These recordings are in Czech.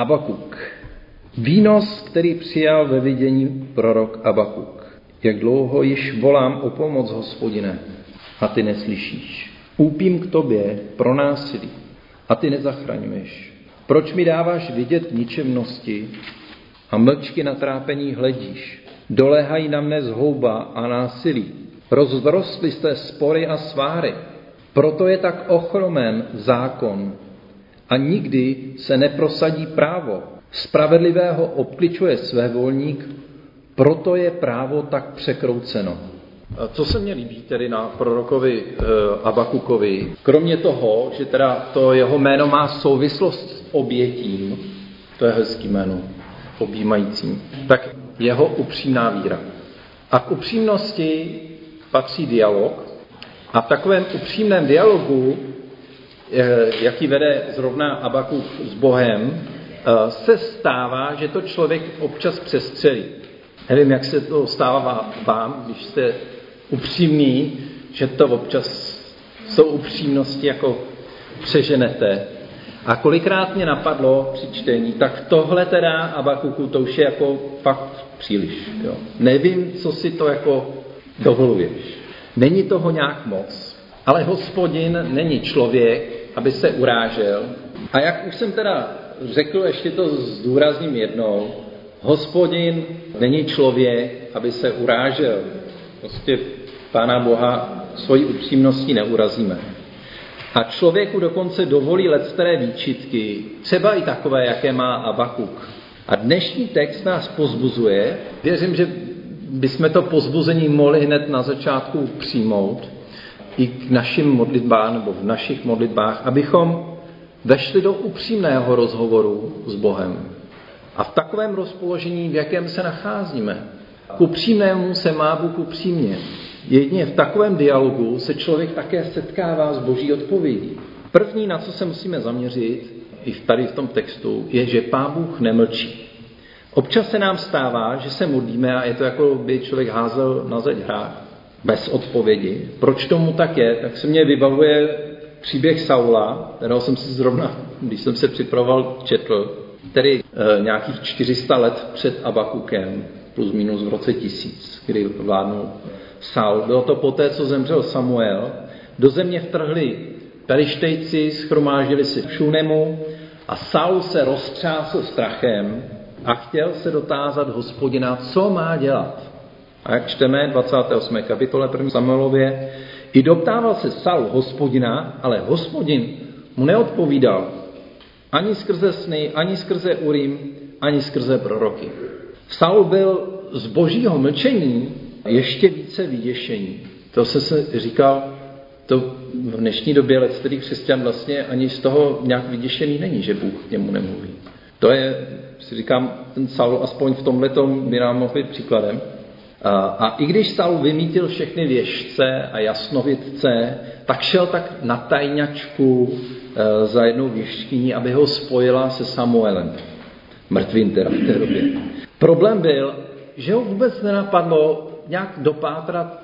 Abakuk. Výnos, který přijal ve vidění prorok Abakuk. Jak dlouho již volám o pomoc, Hospodine, a ty neslyšíš. Úpím k tobě pro násilí a ty nezachraňuješ. Proč mi dáváš vidět ničemnosti a mlčky na trápení hledíš? Doléhají na mne zhouba a násilí. Rozrostly jste spory a sváry. Proto je tak ochromen zákon a nikdy se neprosadí právo. Spravedlivého obkličuje svévolník, proto je právo tak překrouceno. Co se mně líbí tedy na prorokovi Abakukovi, kromě toho, že teda to jeho jméno má souvislost s obětím, to je hezký jméno, objímajícím, tak jeho upřímná víra. A k upřímnosti patří dialog. A v takovém upřímném dialogu, jaký vede zrovna Abakuk s Bohem, se stává, že to člověk občas přestřelí. Nevím, jak se to stává vám, když jste upřímní, že to občas jsou upřímnosti jako přeženete. A kolikrát mě napadlo při čtení, tak tohle teda Abakuku, to už je jako fakt příliš. Jo. Nevím, co si to jako dovoluješ. Není toho nějak moc, ale Hospodin není člověk, aby se urážel. A jak už jsem teda řekl, ještě to zdůrazním jednou, Hospodin není člověk, aby se urážel. Prostě Pána Boha svojí upřímností neurazíme. A člověku dokonce dovolí leccteré výčitky, třeba i takové, jaké má Abakuk. A dnešní text nás pozbuzuje, věřím, že bychom to pozbuzení mohli hned na začátku přijmout i k našim modlitbám nebo v našich modlitbách, abychom vešli do upřímného rozhovoru s Bohem. A v takovém rozpoložení, v jakém se nacházíme. K upřímnému se má Bůh upřímně. Jedině v takovém dialogu se člověk také setkává s Boží odpovědí. První, na co se musíme zaměřit, i tady v tom textu, je, že Pán Bůh nemlčí. Občas se nám stává, že se modlíme a je to jako by člověk házel na zeď hrách bez odpovědi. Proč tomu tak je? Tak se mě vybavuje příběh Saula, kterého jsem si zrovna, když jsem se připravoval, četl, tedy nějakých 400 let před Abakukem, plus minus v roce 1000, kdy vládnul Saul. Bylo to poté, co zemřel Samuel. Do země vtrhli Perištejci, schromáždili si v Šunemu a Saul se roztřásl strachem a chtěl se dotázat Hospodina, co má dělat. A jak čteme 28. kapitole 1. Samuelově, i doptával se Saul Hospodina, ale Hospodin mu neodpovídal. Ani skrze sny, ani skrze Urim, ani skrze proroky. Saul byl z Božího mlčení ještě více vyděšení. To se říkal, to v dnešní době leckterý křesťan vlastně ani z toho nějak vyděšený není, že Bůh k němu nemluví. To je, si říkám, ten Saul aspoň v tomhletom by nám mohl být příkladem. A i když Saul vymítil všechny věštce a jasnovidce, tak šel tak na tajňačku za jednou věštkyní, aby ho spojila se Samuelem. Mrtvým teda v té době. Problém byl, že ho vůbec nenapadlo nějak dopátrat,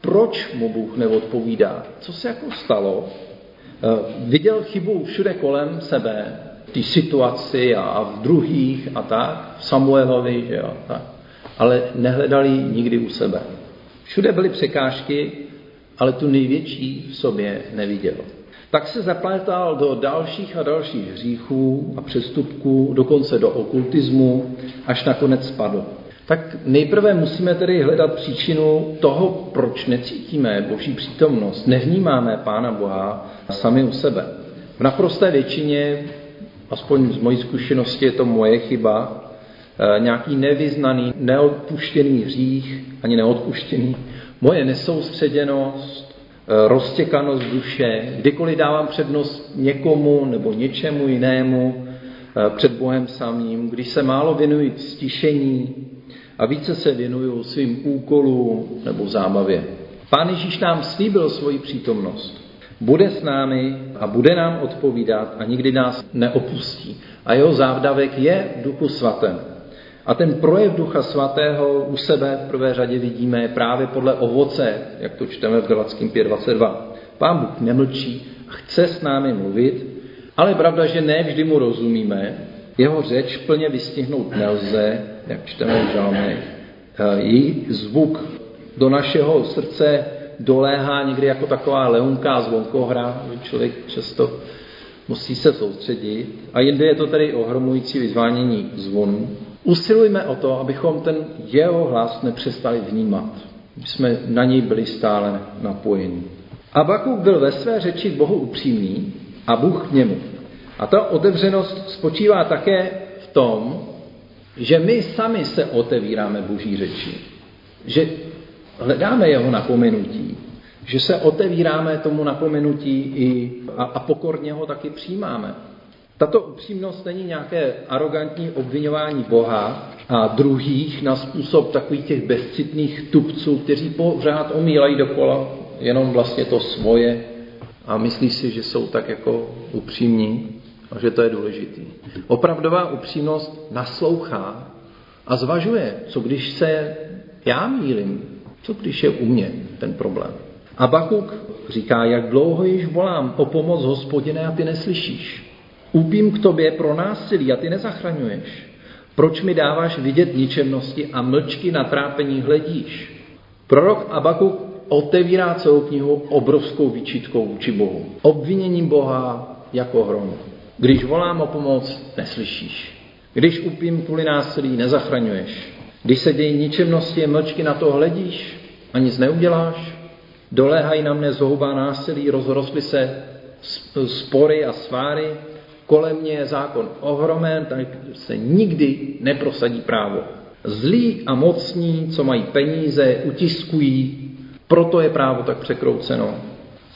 proč mu Bůh neodpovídá. Co se jako stalo? Viděl chybu všude kolem sebe, v té situaci a v druhých a tak, v Samuelovi, že jo, tak. Ale nehledali nikdy u sebe. Všude byly překážky, ale tu největší v sobě neviděl. Tak se zaplétal do dalších a dalších hříchů a přestupků, dokonce do okultismu, až nakonec spadl. Tak nejprve musíme tedy hledat příčinu toho, proč necítíme Boží přítomnost, nevnímáme Pána Boha sami u sebe. V naprosté většině, aspoň z mojí zkušenosti, je to moje chyba, nějaký nevyznaný, neodpuštěný hřích, ani neodpuštěný, moje nesoustředěnost, roztěkanost duše, kdykoliv dávám přednost někomu nebo něčemu jinému před Bohem samým, když se málo věnuji stišení a více se věnuju svým úkolům nebo zábavě. Pán Ježíš nám slíbil svoji přítomnost. Bude s námi a bude nám odpovídat a nikdy nás neopustí. A jeho závdavek je v Duchu Svatém. A ten projev Ducha Svatého u sebe v prvé řadě vidíme právě podle ovoce, jak to čteme v Galackým 5.22. Pán Bůh nemlčí a chce s námi mluvit, ale je pravda, že ne vždy mu rozumíme Jeho řeč plně vystihnout nelze, jak čteme v žalmech. Její zvuk do našeho srdce doléhá někdy jako taková leunká zvonkohra, člověk často musí se soustředit. A jindy je to tedy ohromující vyzvánění zvonů. Usilujme o to, abychom ten jeho hlas nepřestali vnímat. My jsme na něj byli stále napojeni. Habakuk byl ve své řeči k Bohu upřímný a Bůh k němu. A ta otevřenost spočívá také v tom, že my sami se otevíráme Boží řeči. Že hledáme jeho napomenutí. Že se otevíráme tomu napomenutí a pokorně ho taky přijímáme. Tato upřímnost není nějaké arrogantní obviňování Boha a druhých na způsob takových těch bezcitných tupců, kteří pořád omílají dokola jenom vlastně to svoje a myslí si, že jsou tak jako upřímní a že to je důležitý. Opravdová upřímnost naslouchá a zvažuje, co když se já mýlím, co když je u mě ten problém. Habakuk říká, jak dlouho již volám o pomoc Hospodine a ty neslyšíš. Úpím k tobě pro násilí a ty nezachraňuješ. Proč mi dáváš vidět ničemnosti a mlčky na trápení hledíš? Prorok Habakuk otevírá celou knihu obrovskou výčitkou vůči Bohu. Obviněním Boha jako hrom. Když volám o pomoc, neslyšíš. Když úpím kvůli násilí, nezachraňuješ. Když se dějí ničemnosti a mlčky na to hledíš a nic neuděláš. Doléhají na mne zhoubá násilí, rozrostly se spory a sváry. Kolem mě je zákon ohromen, tak se nikdy neprosadí právo. Zlí a mocní, co mají peníze, utiskují, proto je právo tak překrouceno.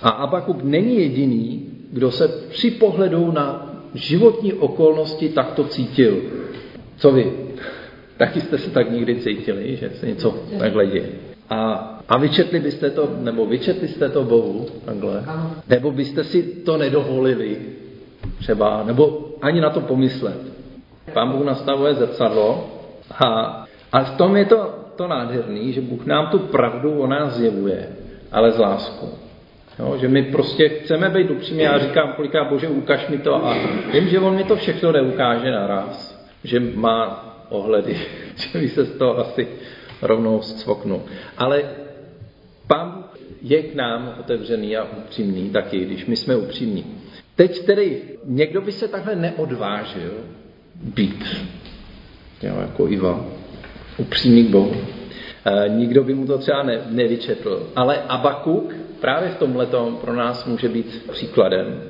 A Habakuk není jediný, kdo se při pohledu na životní okolnosti takto cítil. Co vy? Taky jste se tak nikdy cítili, že se něco takhle děje. A vyčetli byste to, nebo vyčetli jste to Bohu, takhle, nebo byste si to nedovolili, třeba, nebo ani na to pomyslet. Pán Bůh nastavuje zrcadlo a v tom je to nádherný, že Bůh nám tu pravdu o nás zjevuje, ale z láskou. Jo, že my prostě chceme být upřímní, já říkám kolikrát, Bože, ukaž mi to a vím, že on mi to všechno neukáže naraz, že má ohledy, že by se z toho asi rovnou zcvoknu. Ale Pán Bůh je k nám otevřený a upřímný taky, když my jsme upřímní. Teď tedy někdo by se takhle neodvážil být, jo, jako Iva, upřímný k Bohu. Nikdo by mu to třeba nevyčetl, ale Habakuk právě v tomhletom pro nás může být příkladem.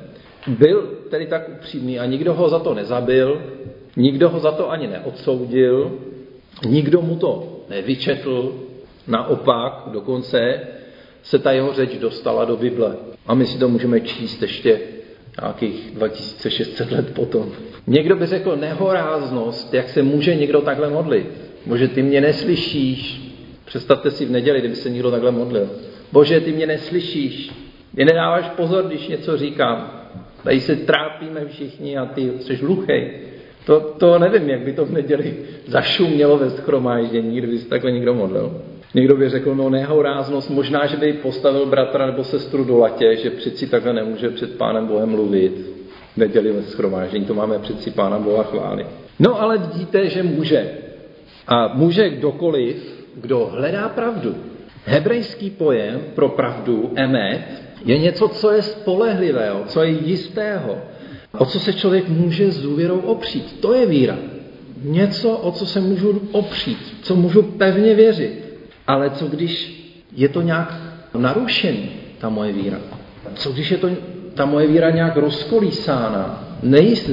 Byl tedy tak upřímný a nikdo ho za to nezabil, nikdo ho za to ani neodsoudil, nikdo mu to nevyčetl, naopak dokonce se ta jeho řeč dostala do Bible. A my si to můžeme číst ještě nějakých 2600 let potom. Někdo by řekl nehoráznost, jak se může někdo takhle modlit. Bože, ty mě neslyšíš. Představte si v neděli, kdyby se někdo takhle modlil. Bože, ty mě neslyšíš. Mě nedáváš pozor, když něco říkám. Tady se trápíme všichni a ty jsi hluchej. To nevím, jak by to v neděli zašumělo ve shromáždění, kdyby se takhle někdo modlil. Někdo by řekl, no nehoráznost, možná, že by postavil bratra nebo sestru do latě, že přeci takhle nemůže před Pánem Bohem mluvit. V neděli ve shromáždění, to máme přeci Pána Boha chválit. No ale vidíte, že může. A může kdokoliv, kdo hledá pravdu. Hebrejský pojem pro pravdu, emet, je něco, co je spolehlivého, co je jistého. O co se člověk může s důvěrou opřít. To je víra. Něco, o co se můžu opřít, co můžu pevně věřit. Ale co když je to nějak narušený, ta moje víra? Co když je to ta moje víra nějak rozkolísána,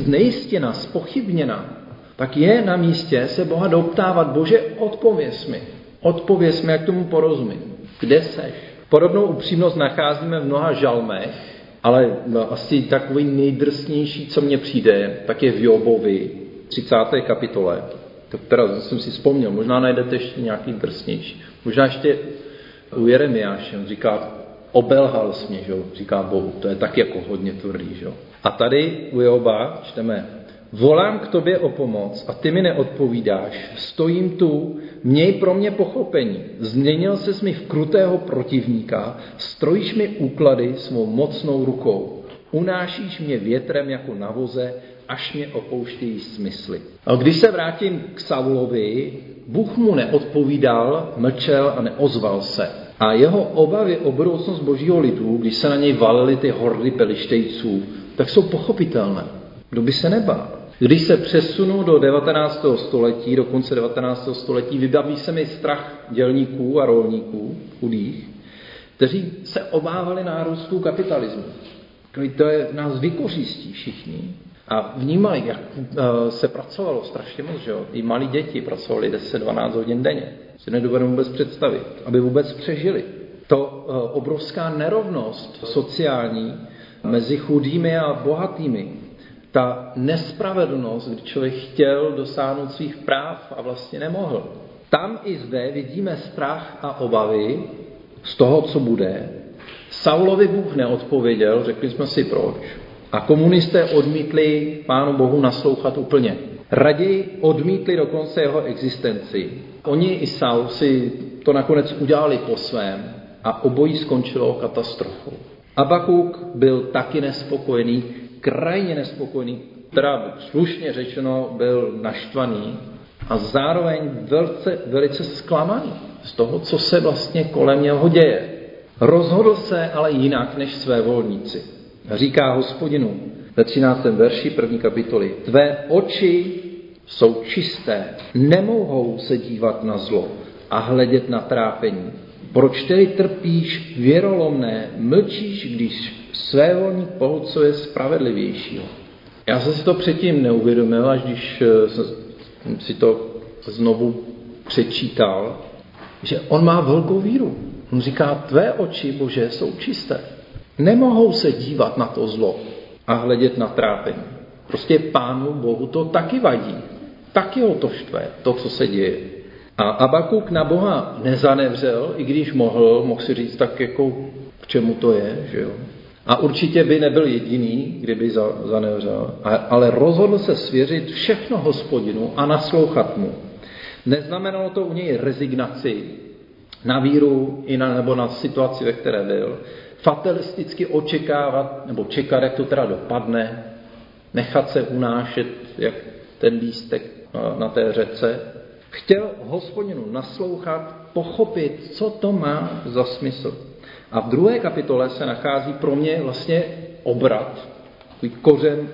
nejistěna, spochybněna? Tak je na místě se Boha doptávat. Bože, odpověz mi, jak tomu porozumím. Kde seš? Podobnou upřímnost nacházíme v mnoha žalmech, ale asi takový nejdrsnější, co mně přijde, tak je v Jobovi, 30. kapitole. To teda jsem si vzpomněl, možná najdete ještě nějaký drsnější. Možná ještě u Jeremiáše, on říká, obelhal jsi mě, že? Říká Bohu, to je tak jako hodně tvrdý. Že? A tady u Joba čteme, volám k tobě o pomoc a ty mi neodpovídáš, stojím tu, měj pro mě pochopení, změnil ses mi v krutého protivníka, strojíš mi úklady svou mocnou rukou, unášíš mě větrem jako na voze, až mě opouštějí smysly. Když se vrátím k Saulovi, Bůh mu neodpovídal, mlčel a neozval se. A jeho obavy o budoucnost božího lidu, když se na něj valily ty hordy pelištejců, tak jsou pochopitelné. Kdo by se nebál? Když se přesunu do 19. století, do konce 19. století, vybaví se mi strach dělníků a rolníků, chudých, kteří se obávali nárůstu kapitalismu. To je, nás vykořistí všichni. A vnímali, jak se pracovalo strašně moc, že jo? I malí děti pracovali 10-12 hodin denně. Si nedovedou vůbec představit, aby vůbec přežili. To obrovská nerovnost sociální mezi chudými a bohatými. Ta nespravedlnost, kdy člověk chtěl dosáhnout svých práv a vlastně nemohl. Tam i zde vidíme strach a obavy z toho, co bude. Saulovi Bůh neodpověděl, řekli jsme si proč. A komunisté odmítli Pánu Bohu naslouchat úplně. Raději odmítli dokonce jeho existenci. Oni i Saul si to nakonec udělali po svém a obojí skončilo katastrofou. Abakuk byl taky nespokojený, krajně nespokojený, teda slušně řečeno byl naštvaný a zároveň velice zklamaný z toho, co se vlastně kolem něho děje. Rozhodl se ale jinak než své volníci. Říká Hospodinu ve 13. verši 1. kapitoly: Tvé oči jsou čisté, nemohou se dívat na zlo a hledět na trápení. Proč tedy trpíš věrolomné, mlčíš, když svévolník pohlcuje spravedlivějšího? Já jsem si to předtím neuvědomil, až když jsem si to znovu přečítal, že on má velkou víru. On říká, tvé oči, Bože, jsou čisté. Nemohou se dívat na to zlo a hledět na trápení. Prostě Pánu Bohu to taky vadí. Taky ho to štve, to, co se děje. A Abakuk na Boha nezanevřel, i když mohl si říct tak jako, k čemu to je, že jo. A určitě by nebyl jediný, kdyby zanevřel, ale rozhodl se svěřit všechno Hospodinu a naslouchat mu. Neznamenalo to u něj rezignaci na víru nebo na situaci, ve které byl. Fatalisticky očekávat, nebo čekat, jak to teda dopadne, nechat se unášet, jak ten lístek na té řece. Chtěl Hospodinu naslouchat, pochopit, co to má za smysl. A v 2. kapitole se nachází pro mě vlastně obrat, takový kořen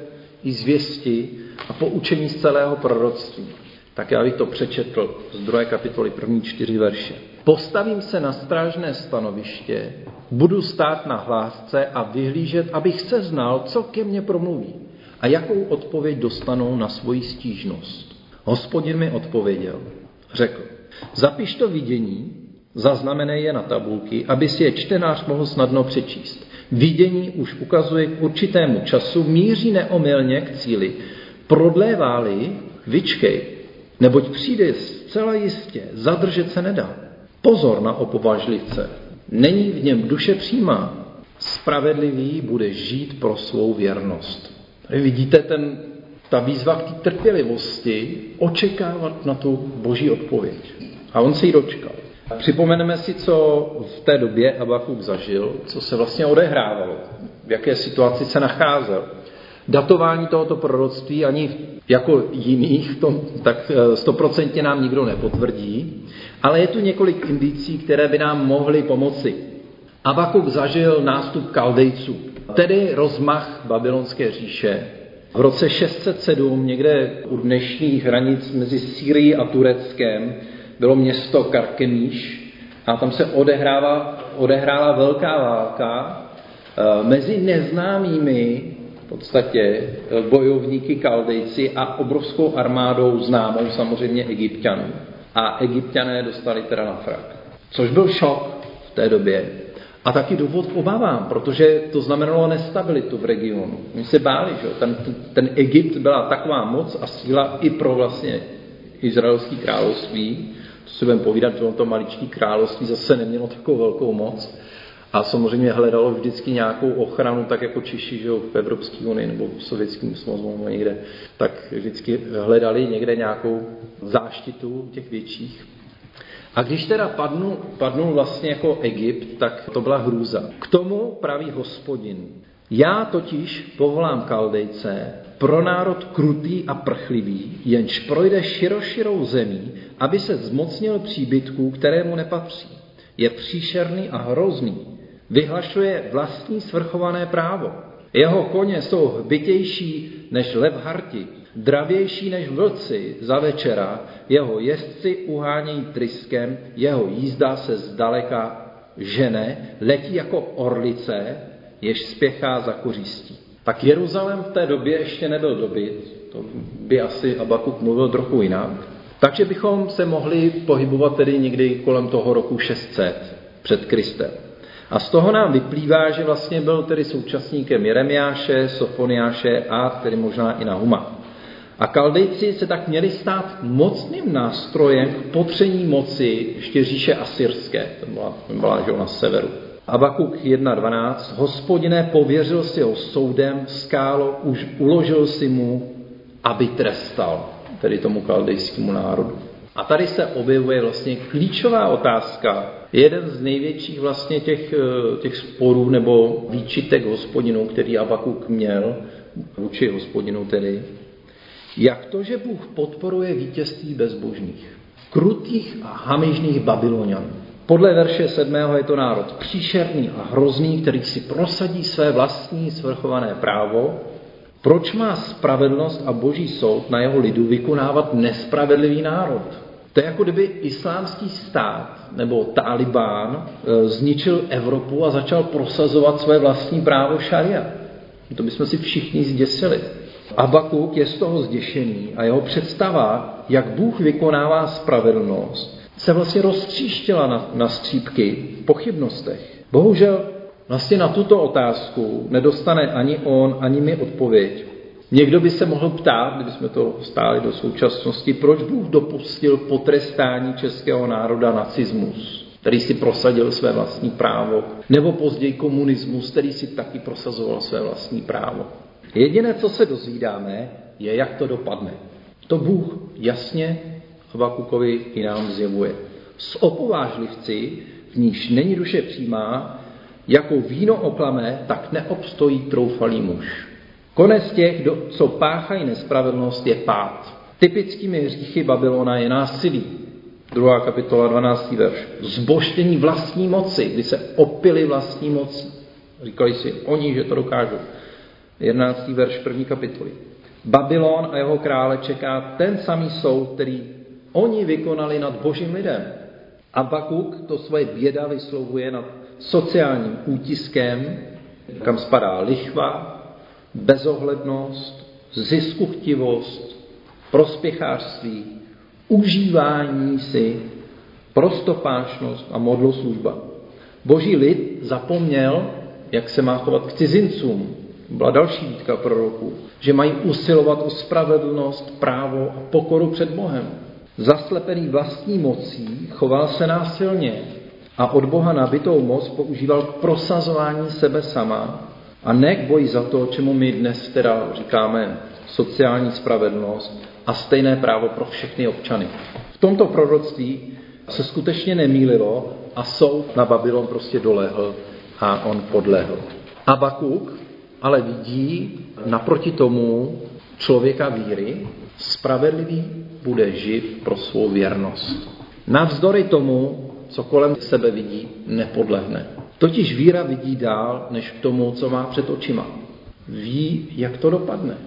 i zvěsti a poučení z celého proroctví. Tak já bych to přečetl z 2. kapitoly, první 4 verše. Postavím se na strážné stanoviště, budu stát na hlásce a vyhlížet, abych seznal, co ke mně promluví a jakou odpověď dostanou na svoji stížnost. Hospodin mi odpověděl, řekl, zapiš to vidění, zaznamenej je na tabulky, aby si je čtenář mohl snadno přečíst. Vidění už ukazuje k určitému času, míří neomylně k cíli. Prodlévá-li, vyčkej, neboť přijde zcela jistě, zadržet se nedá. Pozor na opovažlivce, není v něm duše přímá, spravedlivý bude žít pro svou věrnost. Tady vidíte ta výzva k té trpělivosti, očekávat na tu boží odpověď. A on se jí dočkal. Připomeneme si, co v té době Abakuk zažil, co se vlastně odehrávalo, v jaké situaci se nacházel. Datování tohoto proroctví ani jako jiných, tak 100% nám nikdo nepotvrdí, ale je tu několik indicí, které by nám mohly pomoci. Abakuk zažil nástup Kaldejců, tedy rozmach babylonské říše. V roce 607, někde u dnešních hranic mezi Sýrií a Tureckem, bylo město Karkemíš a tam se odehrála velká válka mezi neznámými v podstatě bojovníky Kaldejci a obrovskou armádou známou samozřejmě Egypťanů. A Egypťané dostali teda na frak. Což byl šok v té době. A taky důvod k obavám, protože to znamenalo nestabilitu v regionu. Oni se báli, že ten Egypt byla taková moc a síla i pro vlastně izraelské království. To si budeme povídat, že to maličké království zase nemělo takovou velkou moc. A samozřejmě hledalo vždycky nějakou ochranu, tak jako Češi, že v Evropské unii nebo v Sovětském svazu někde, tak vždycky hledali někde nějakou záštitu těch větších. A když teda padnul vlastně jako Egypt, tak to byla hrůza. K tomu praví Hospodin. Já totiž povolám Kaldejce pro národ krutý a prchlivý, jenž projde široširou zemí, aby se zmocnil příbytků, kterému nepatří. Je příšerný a hrozný, vyhlašuje vlastní svrchované právo. Jeho koně jsou hbitější než lev harti, dravější než vlci za večera, jeho jezdci uhánějí tryskem, jeho jízda se zdaleka žene, letí jako orlice, jež spěchá za kořistí. Tak Jeruzalém v té době ještě nebyl dobyt, to by asi Habakuk mluvil trochu jinak. Takže bychom se mohli pohybovat tedy někdy kolem toho roku 600 před Kristem. A z toho nám vyplývá, že vlastně byl tedy současníkem Jeremiáše, Sofoniáše a tedy možná i Nahuma. A Kaldejci se tak měli stát mocným nástrojem k potření moci ještě říše asyrské, to byla na severu. Habakuk 1.12. Hospodine, pověřil si ho soudem, skálo, už uložil si mu, aby trestal, tedy tomu kaldejskému národu. A tady se objevuje vlastně klíčová otázka, jeden z největších vlastně těch sporů nebo výčitek Hospodinu, který Habakuk měl, vůči Hospodinu tedy, jak to, že Bůh podporuje vítězství bezbožných, krutých a hamižných Babylonianů. Podle verše 7. je to národ příšerný a hrozný, který si prosadí své vlastní svrchované právo. Proč má spravedlnost a boží soud na jeho lidu vykonávat nespravedlivý národ? To je jako kdyby islámský stát nebo Talibán zničil Evropu a začal prosazovat své vlastní právo šaria. To bychom si všichni zděsili. Habakuk je z toho zděšený a jeho představa, jak Bůh vykonává spravedlnost, se vlastně roztříštila na střípky v pochybnostech. Bohužel vlastně na tuto otázku nedostane ani on, ani my odpověď. Někdo by se mohl ptát, kdybychom to stáli do současnosti, proč Bůh dopustil potrestání českého národa nacismus, který si prosadil své vlastní právo, nebo později komunismus, který si taky prosazoval své vlastní právo. Jediné, co se dozvídáme, je, jak to dopadne. To Bůh jasně Habakukovi i nám zjevuje. S opovážlivci, v níž není duše přímá, jako víno oklame, tak neobstojí troufalý muž. Konec těch, co páchají nespravedlnost, je pád. Typickými hříchy Babylona je násilí. 2. kapitola 12. verš. Zbožštění vlastní moci, kdy se opili vlastní moci. Říkali si oni, že to dokážou. 11. verš 1. kapitoly. Babylon a jeho krále čeká ten samý soud, který oni vykonali nad božím lidem. Habakuk to svoje běda vyslovuje nad sociálním útiskem, kam spadá lichva, bezohlednost, ziskuchtivost, prospěchářství, užívání si, prostopášnost a modloslužba. Boží lid zapomněl, jak se má chovat k cizincům. Byla další výtka proroků, že mají usilovat o spravedlnost, právo a pokoru před Bohem. Zaslepený vlastní mocí choval se násilně a od Boha nabitou moc používal k prosazování sebe sama a ne k boji za to, čemu my dnes teda říkáme sociální spravedlnost a stejné právo pro všechny občany. V tomto proroctví se skutečně nemýlilo a soud na Babylon prostě dolehl a on podlehl. Habakuk ale vidí naproti tomu člověka víry, spravedlivý bude živ pro svou věrnost. Navzdory tomu, co kolem sebe vidí, nepodlehne. Totiž víra vidí dál, než k tomu, co má před očima. Ví, jak to dopadne.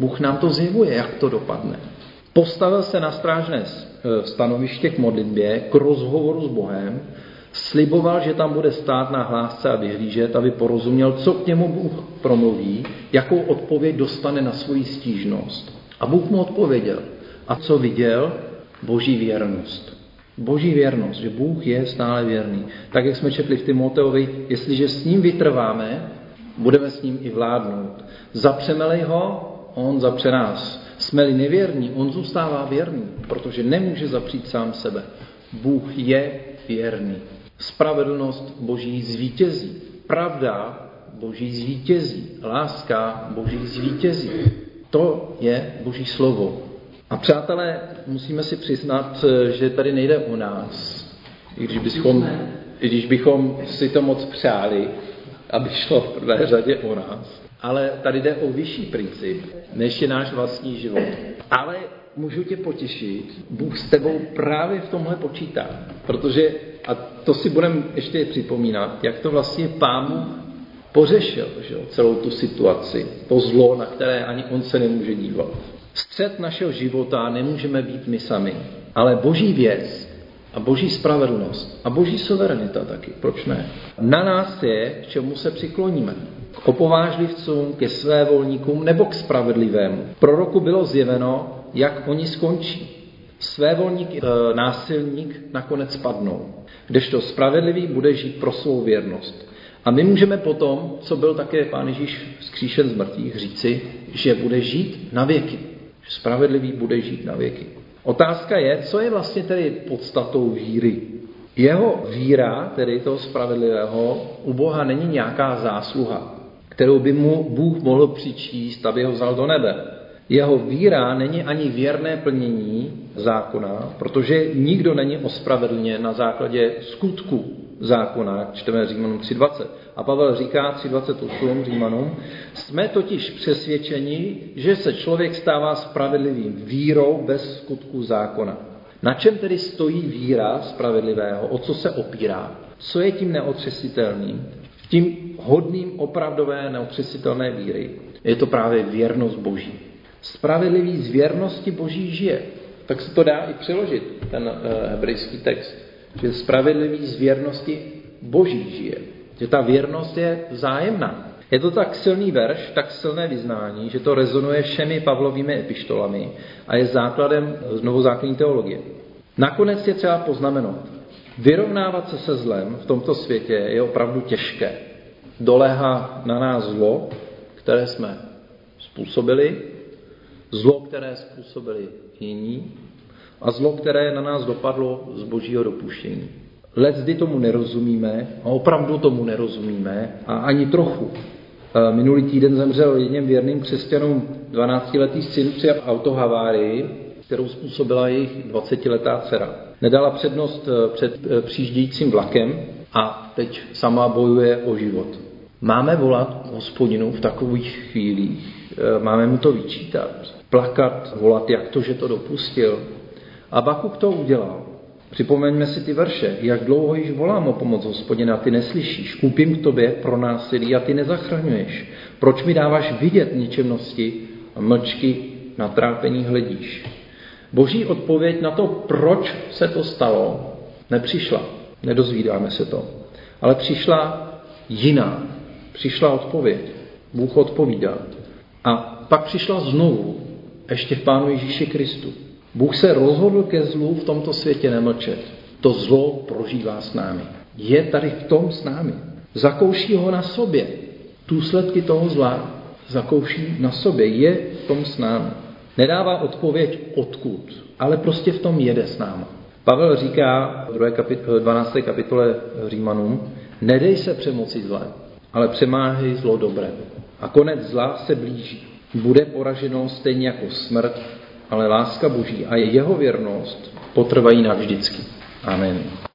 Bůh nám to zjevuje, jak to dopadne. Postavil se na strážné stanoviště k modlitbě, k rozhovoru s Bohem, sliboval, že tam bude stát na hlásce a vyhlížet, aby porozuměl, co k němu Bůh promluví, jakou odpověď dostane na svoji stížnost. A Bůh mu odpověděl. A co viděl? Boží věrnost. Boží věrnost, že Bůh je stále věrný. Tak, jak jsme četli v Timoteovi, jestliže s ním vytrváme, budeme s ním i vládnout. Zapřeme-li ho, on zapře nás. Jsme-li nevěrní, on zůstává věrný, protože nemůže zapřít sám sebe. Bůh je věrný. Spravedlnost Boží zvítězí. Pravda Boží zvítězí. Láska Boží zvítězí. To je Boží slovo. A přátelé, musíme si přiznat, že tady nejde o nás. I když bychom si to moc přáli, aby šlo v prvé řadě o nás. ale tady jde o vyšší princip, než je náš vlastní život. Ale můžu tě potěšit, Bůh s tebou právě v tomhle počítá, protože, a to si budeme ještě připomínat, jak to vlastně Pán pořešil, že, celou tu situaci, to zlo, na které ani on se nemůže dívat. Střed našeho života nemůžeme být my sami, ale Boží věc a Boží spravedlnost a Boží suverenita taky, proč ne? Na nás je, k čemu se přikloníme. K opovážlivcům, ke svévolníkům nebo k spravedlivému. Proroku bylo zjeveno, jak oni skončí. Svévolník, násilník nakonec padnou, kdežto spravedlivý bude žít pro svou věrnost. A my můžeme potom, co byl také Pán Ježíš vzkříšen z mrtvých, říci, že bude žít na věky. Že spravedlivý bude žít na věky. Otázka je, co je vlastně tedy podstatou víry. Jeho víra, tedy toho spravedlivého, u Boha není nějaká zásluha, kterou by mu Bůh mohl přičíst, aby ho vzal do nebe. Jeho víra není ani věrné plnění zákona, protože nikdo není ospravedlněn na základě skutku zákona, čteme Římanům 3.20. A Pavel říká 3.28 Římanům, jsme totiž přesvědčeni, že se člověk stává spravedlivým vírou bez skutku zákona. Na čem tedy stojí víra spravedlivého? O co se opírá? Co je tím neotřesitelným? Tím hodným opravdové neotřesitelné víry je to právě věrnost Boží. Spravedlivý z věrnosti Boží žije. Tak se to dá i přeložit, ten hebrejský text. Že spravedlivý z věrnosti Boží žije. Že ta věrnost je vzájemná. Je to tak silný verš, tak silné vyznání, že to rezonuje všemi Pavlovými epištolami a je základem novozákonní teologie. Nakonec je třeba poznamenat. Vyrovnávat se se zlem v tomto světě je opravdu těžké. Doléhá na nás zlo, které jsme způsobili, zlo, které způsobili jiní a zlo, které na nás dopadlo z Božího dopuštění. Leckdy tomu nerozumíme a opravdu tomu nerozumíme a ani trochu. Minulý týden zemřel jedním věrným křesťanům 12-letý syn při autohavárii, kterou způsobila jejich 20-letá dcera. Nedala přednost před přijíždějícím vlakem a teď sama bojuje o život. Máme volat Hospodinu v takových chvílích, máme mu to vyčítat, plakat, volat, jak to, že to dopustil. A Habakuk to udělal. Připomeňme si ty verše, jak dlouho již volám o pomoc Hospodina, ty neslyšíš, koupím k tobě pro násilí a ty nezachraňuješ. Proč mi dáváš vidět ničemnosti a mlčky na trápení hledíš? Boží odpověď na to, proč se to stalo, nepřišla. Nedozvídáme se to. Ale přišla jiná. Přišla odpověď. Bůh odpovídá. A pak přišla znovu, ještě v Pánu Ježíši Kristu. Bůh se rozhodl ke zlu v tomto světě nemlčet. To zlo prožívá s námi. Je tady v tom s námi. Zakouší ho na sobě. Důsledky toho zla zakouší na sobě. Je v tom s námi. Nedává odpověď odkud, ale prostě v tom jede s námi. Pavel říká v 12. kapitole Římanům, nedej se přemoci zlé, ale přemáhej zlo dobré. A konec zla se blíží. Bude poraženo stejně jako smrt, ale láska Boží a jeho věrnost potrvají navždycky. Amen.